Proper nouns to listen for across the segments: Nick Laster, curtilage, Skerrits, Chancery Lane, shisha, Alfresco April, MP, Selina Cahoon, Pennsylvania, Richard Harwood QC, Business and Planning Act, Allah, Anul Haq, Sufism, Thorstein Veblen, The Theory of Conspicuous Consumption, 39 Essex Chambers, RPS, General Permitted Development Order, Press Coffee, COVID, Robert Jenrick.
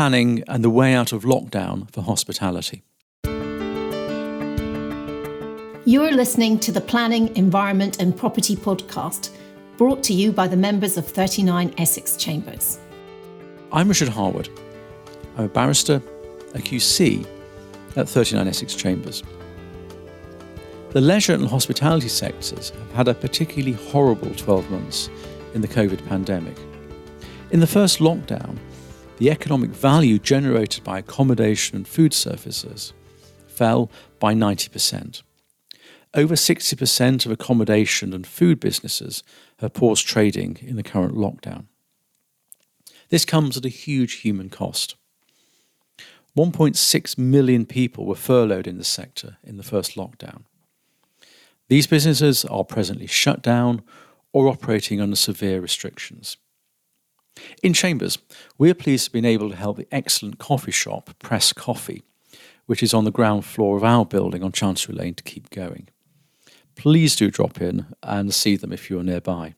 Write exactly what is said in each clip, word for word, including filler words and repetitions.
planning and the way out of lockdown for hospitality. You're listening to the Planning, Environment and Property podcast, brought to you by the members of thirty-nine Essex Chambers. I'm Richard Harwood. I'm a barrister, a Q C at thirty-nine Essex Chambers. The leisure and hospitality sectors have had a particularly horrible twelve months in the COVID pandemic. In the first lockdown, the economic value generated by accommodation and food services fell by ninety percent. Over sixty percent of accommodation and food businesses have paused trading in the current lockdown. This comes at a huge human cost. one point six million people were furloughed in the sector in the first lockdown. These businesses are presently shut down or operating under severe restrictions. In Chambers, we are pleased to have been able to help the excellent coffee shop, Press Coffee, which is on the ground floor of our building on Chancery Lane, to keep going. Please do drop in and see them if you're nearby.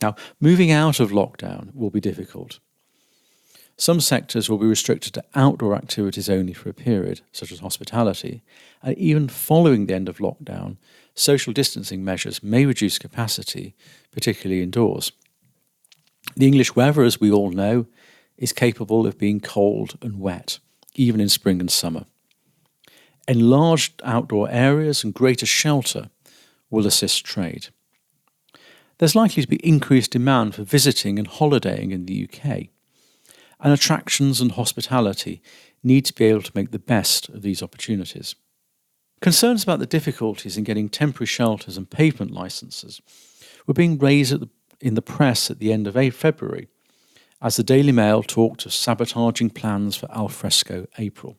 Now, moving out of lockdown will be difficult. Some sectors will be restricted to outdoor activities only for a period, such as hospitality, and even following the end of lockdown, social distancing measures may reduce capacity, particularly indoors. The English weather, as we all know, is capable of being cold and wet, even in spring and summer. Enlarged outdoor areas and greater shelter will assist trade. There's likely to be increased demand for visiting and holidaying in the U K, and attractions and hospitality need to be able to make the best of these opportunities. Concerns about the difficulties in getting temporary shelters and pavement licences were being raised at the, in the press at the end of February, as the Daily Mail talked of sabotaging plans for Alfresco April.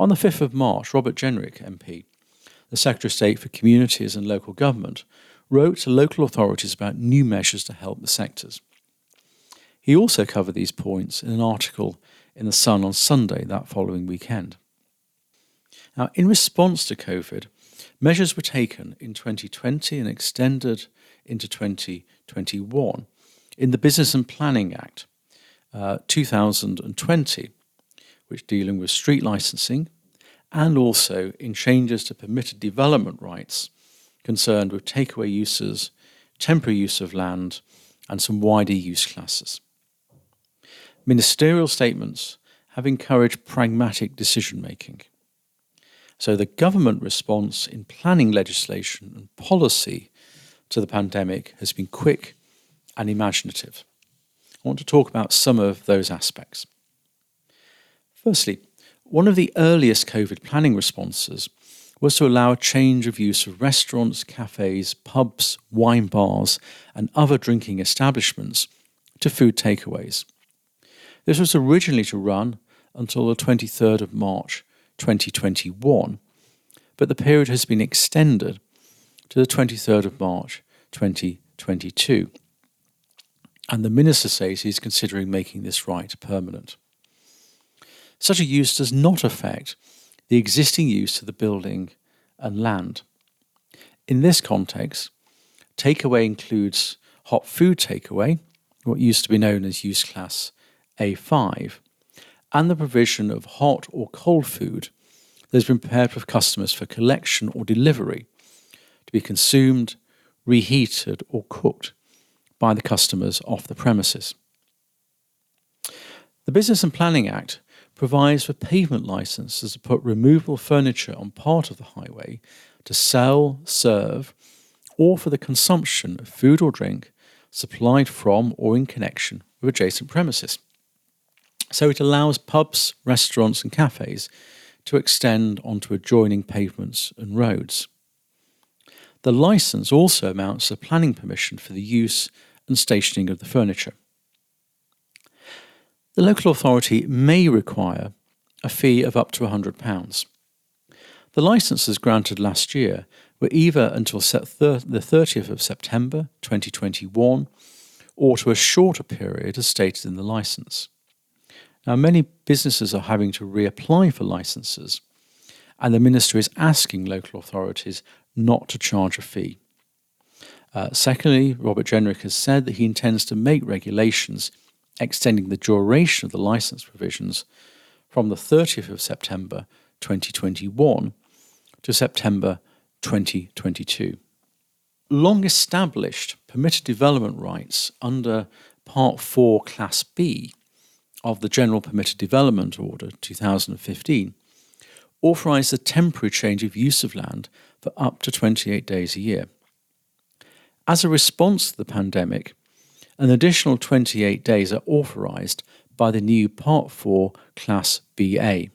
On the fifth of March, Robert Jenrick, M P, the Secretary of State for Communities and Local Government, wrote to local authorities about new measures to help the sectors. He also covered these points in an article in The Sun on Sunday that following weekend. Now, in response to COVID, measures were taken in twenty twenty and extended into twenty twenty-one in the Business and Planning Act uh, two thousand twenty, which dealing with street licensing, and also in changes to permitted development rights concerned with takeaway uses, temporary use of land, and some wider use classes. Ministerial statements have encouraged pragmatic decision-making. So the government response in planning legislation and policy to the pandemic has been quick and imaginative. I want to talk about some of those aspects. Firstly, one of the earliest COVID planning responses was to allow a change of use of restaurants, cafes, pubs, wine bars, and other drinking establishments to food takeaways. This was originally to run until the twenty-third of March twenty twenty-one, but the period has been extended to the twenty-third of March twenty twenty-two, and the Minister says he's considering making this right permanent. Such a use does not affect the existing use of the building and land. In this context, takeaway includes hot food takeaway, what used to be known as use class A five, and the provision of hot or cold food that has been prepared for customers for collection or delivery to be consumed, reheated or cooked by the customers off the premises. The Business and Planning Act provides for pavement licences to put removable furniture on part of the highway to sell, serve, or for the consumption of food or drink supplied from or in connection with adjacent premises. So it allows pubs, restaurants and cafes to extend onto adjoining pavements and roads. The licence also amounts to planning permission for the use and stationing of the furniture. The local authority may require a fee of up to one hundred pounds. The licences granted last year were either until the thirtieth of September twenty twenty-one or to a shorter period as stated in the licence. Now, many businesses are having to reapply for licences, and the Minister is asking local authorities not to charge a fee. Uh, secondly, Robert Jenrick has said that he intends to make regulations extending the duration of the licence provisions from the thirtieth of September twenty twenty-one to September twenty twenty-two. Long-established permitted development rights under Part four Class B of the General Permitted Development Order two thousand fifteen authorise the temporary change of use of land for up to twenty-eight days a year. As a response to the pandemic, an additional twenty-eight days are authorised by the new Part four Class B A.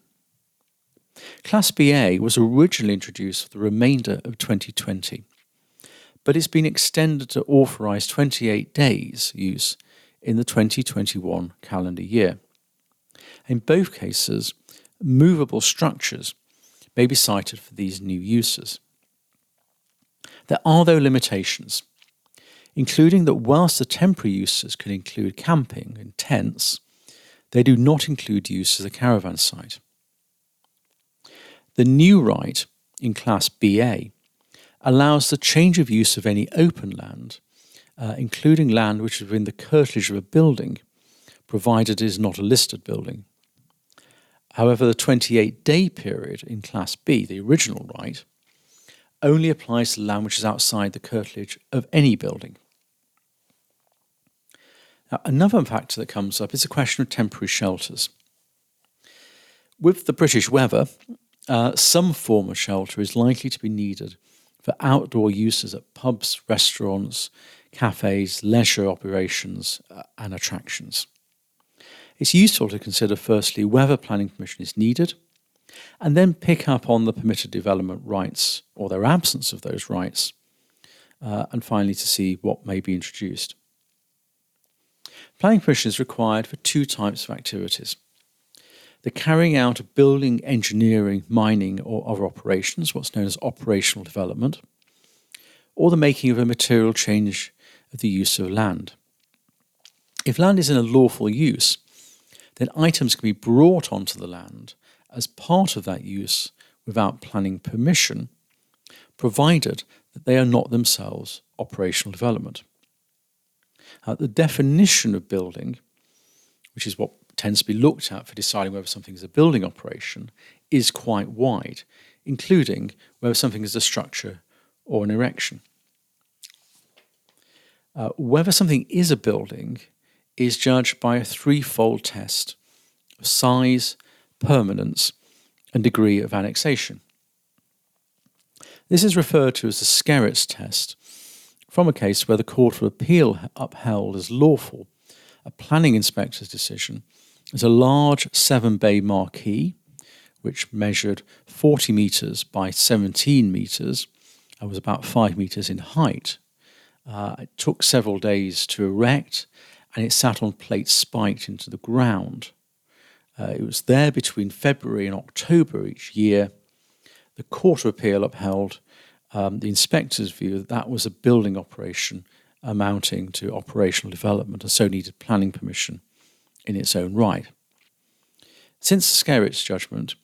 Class B A was originally introduced for the remainder of twenty twenty, but it's been extended to authorise twenty-eight days use in the twenty twenty-one calendar year. In both cases, movable structures may be cited for these new uses. There are, though, limitations, including that whilst the temporary uses can include camping and tents, they do not include use as a caravan site. The new right in Class B A allows the change of use of any open land, uh, including land which is within the curtilage of a building, provided it is not a listed building. However, the twenty-eight day period in Class B, the original right, only applies to land which is outside the curtilage of any building. Now, another factor that comes up is the question of temporary shelters. With the British weather, uh, some form of shelter is likely to be needed for outdoor uses at pubs, restaurants, cafes, leisure operations, uh, and attractions. It's useful to consider firstly whether planning permission is needed, and then pick up on the permitted development rights or their absence of those rights, uh, and finally to see what may be introduced. Planning permission is required for two types of activities: the carrying out of building, engineering, mining or other operations, what's known as operational development, or the making of a material change of the use of land. If land is in a lawful use, then items can be brought onto the land as part of that use without planning permission, provided that they are not themselves operational development. Uh, the definition of building, which is what tends to be looked at for deciding whether something is a building operation, is quite wide, including whether something is a structure or an erection. Uh, whether something is a building is judged by a threefold test of size, permanence, and degree of annexation. This is referred to as the Skerrits test, from a case where the Court of Appeal upheld as lawful a planning inspector's decision as a large seven-bay marquee, which measured forty metres by seventeen metres and was about five metres in height. Uh, it took several days to erect, and it sat on plates spiked into the ground. Uh, it was there between February and October each year. The Court of Appeal upheld um, the inspector's view that that was a building operation amounting to operational development and so needed planning permission in its own right. Since the Skerrits judgment,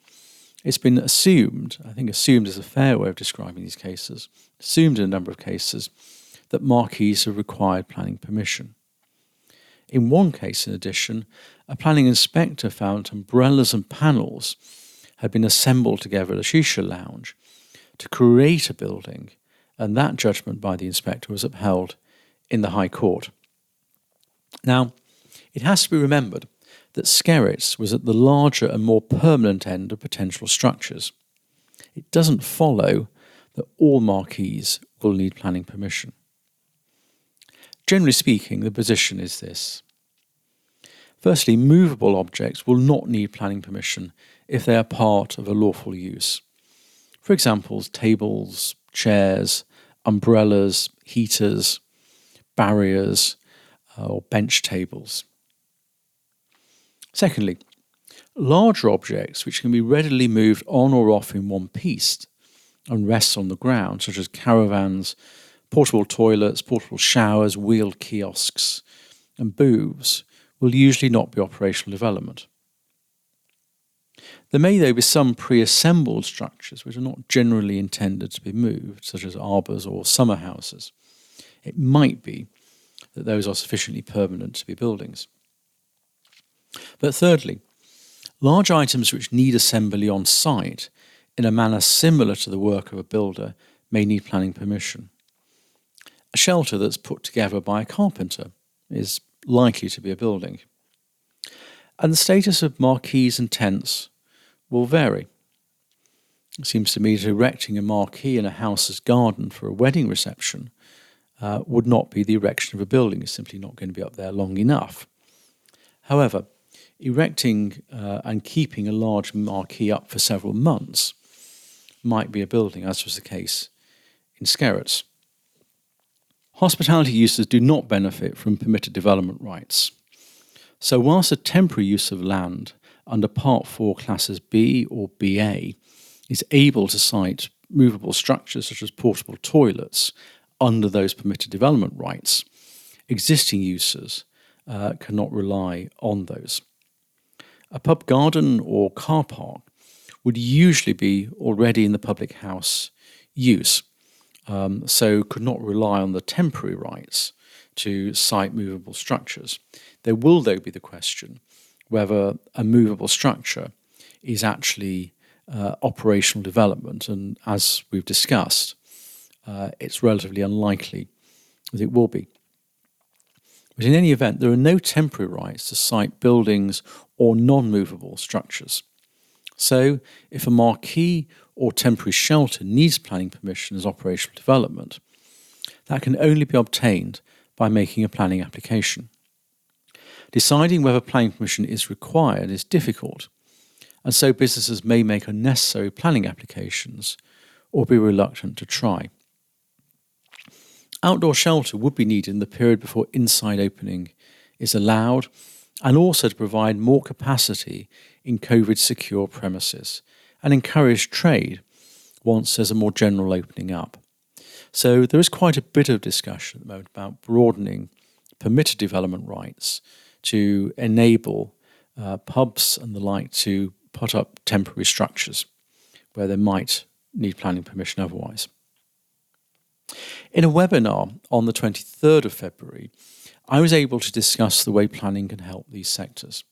it's been assumed, I think assumed is a fair way of describing these cases, assumed in a number of cases that marquees have required planning permission. In one case, in addition, a planning inspector found umbrellas and panels had been assembled together at a shisha lounge to create a building, and that judgment by the inspector was upheld in the High Court. Now, it has to be remembered that Skerrits was at the larger and more permanent end of potential structures. It doesn't follow that all marquees will need planning permission. Generally speaking, the position is this. Firstly, movable objects will not need planning permission if they are part of a lawful use. For example, tables, chairs, umbrellas, heaters, barriers, uh, or bench tables. Secondly, larger objects which can be readily moved on or off in one piece and rest on the ground, such as caravans, portable toilets, portable showers, wheeled kiosks and booths, will usually not be operational development. There may, though, be some pre-assembled structures which are not generally intended to be moved, such as arbours or summer houses. It might be that those are sufficiently permanent to be buildings. But thirdly, large items which need assembly on site in a manner similar to the work of a builder may need planning permission. A shelter that's put together by a carpenter is likely to be a building. And the status of marquees and tents will vary. It seems to me that erecting a marquee in a house's garden for a wedding reception uh, would not be the erection of a building. It's simply not going to be up there long enough. However, erecting uh, and keeping a large marquee up for several months might be a building, as was the case in Skerrits. Hospitality uses do not benefit from permitted development rights. So whilst a temporary use of land under Part four Classes B or B A is able to site movable structures such as portable toilets under those permitted development rights, existing uses uh, cannot rely on those. A pub garden or car park would usually be already in the public house use, um, so could not rely on the temporary rights to site movable structures. There will, though, be the question whether a movable structure is actually Uh, operational development, and as we've discussed, uh, it's relatively unlikely that it will be. But in any event, there are no temporary rights to site buildings or non-movable structures. So, if a marquee or temporary shelter needs planning permission as operational development, that can only be obtained by making a planning application. Deciding whether planning permission is required is difficult, and so businesses may make unnecessary planning applications or be reluctant to try. Outdoor shelter would be needed in the period before inside opening is allowed, and also to provide more capacity in COVID-secure premises and encourage trade once there's a more general opening up. So there is quite a bit of discussion at the moment about broadening permitted development rights to enable uh, pubs and the like to put up temporary structures where they might need planning permission otherwise. In a webinar on the twenty-third of February, I was able to discuss the way planning can help these sectors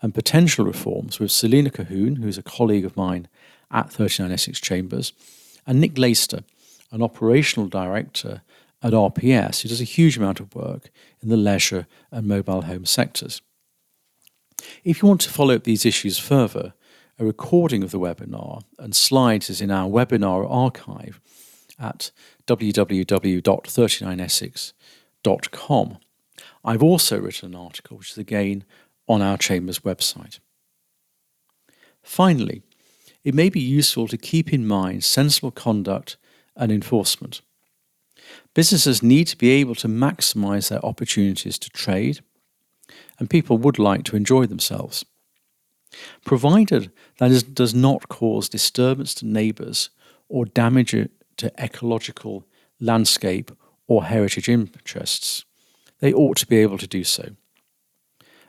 and potential reforms with Selina Cahoon, who's a colleague of mine at thirty-nine Essex Chambers, and Nick Laster, an operational director at R P S, who does a huge amount of work in the leisure and mobile home sectors. If you want to follow up these issues further, a recording of the webinar and slides is in our webinar archive at w w w dot thirty-nine essex dot com. I've also written an article, which is again on our Chambers website. Finally, it may be useful to keep in mind sensible conduct and enforcement. Businesses need to be able to maximise their opportunities to trade, and people would like to enjoy themselves, provided that is, does not cause disturbance to neighbours or damage to ecological landscape or heritage interests. They ought to be able to do so.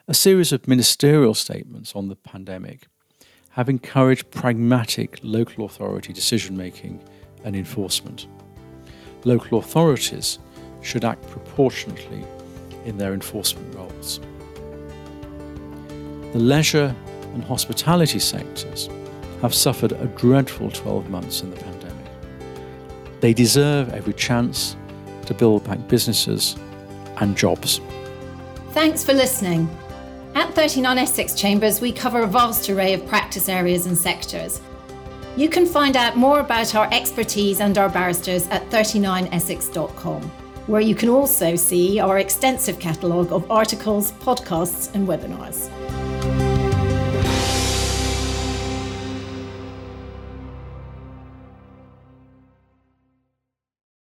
A series of ministerial statements on the pandemic have encouraged pragmatic local authority decision-making and enforcement. Local authorities should act proportionately in their enforcement roles. The leisure and hospitality sectors have suffered a dreadful twelve months in the pandemic. They deserve every chance to build back businesses and jobs. Thanks for listening. At thirty-nine Essex Chambers, we cover a vast array of practice areas and sectors. You can find out more about our expertise and our barristers at thirty-nine essex dot com. Where you can also see our extensive catalogue of articles, podcasts and webinars.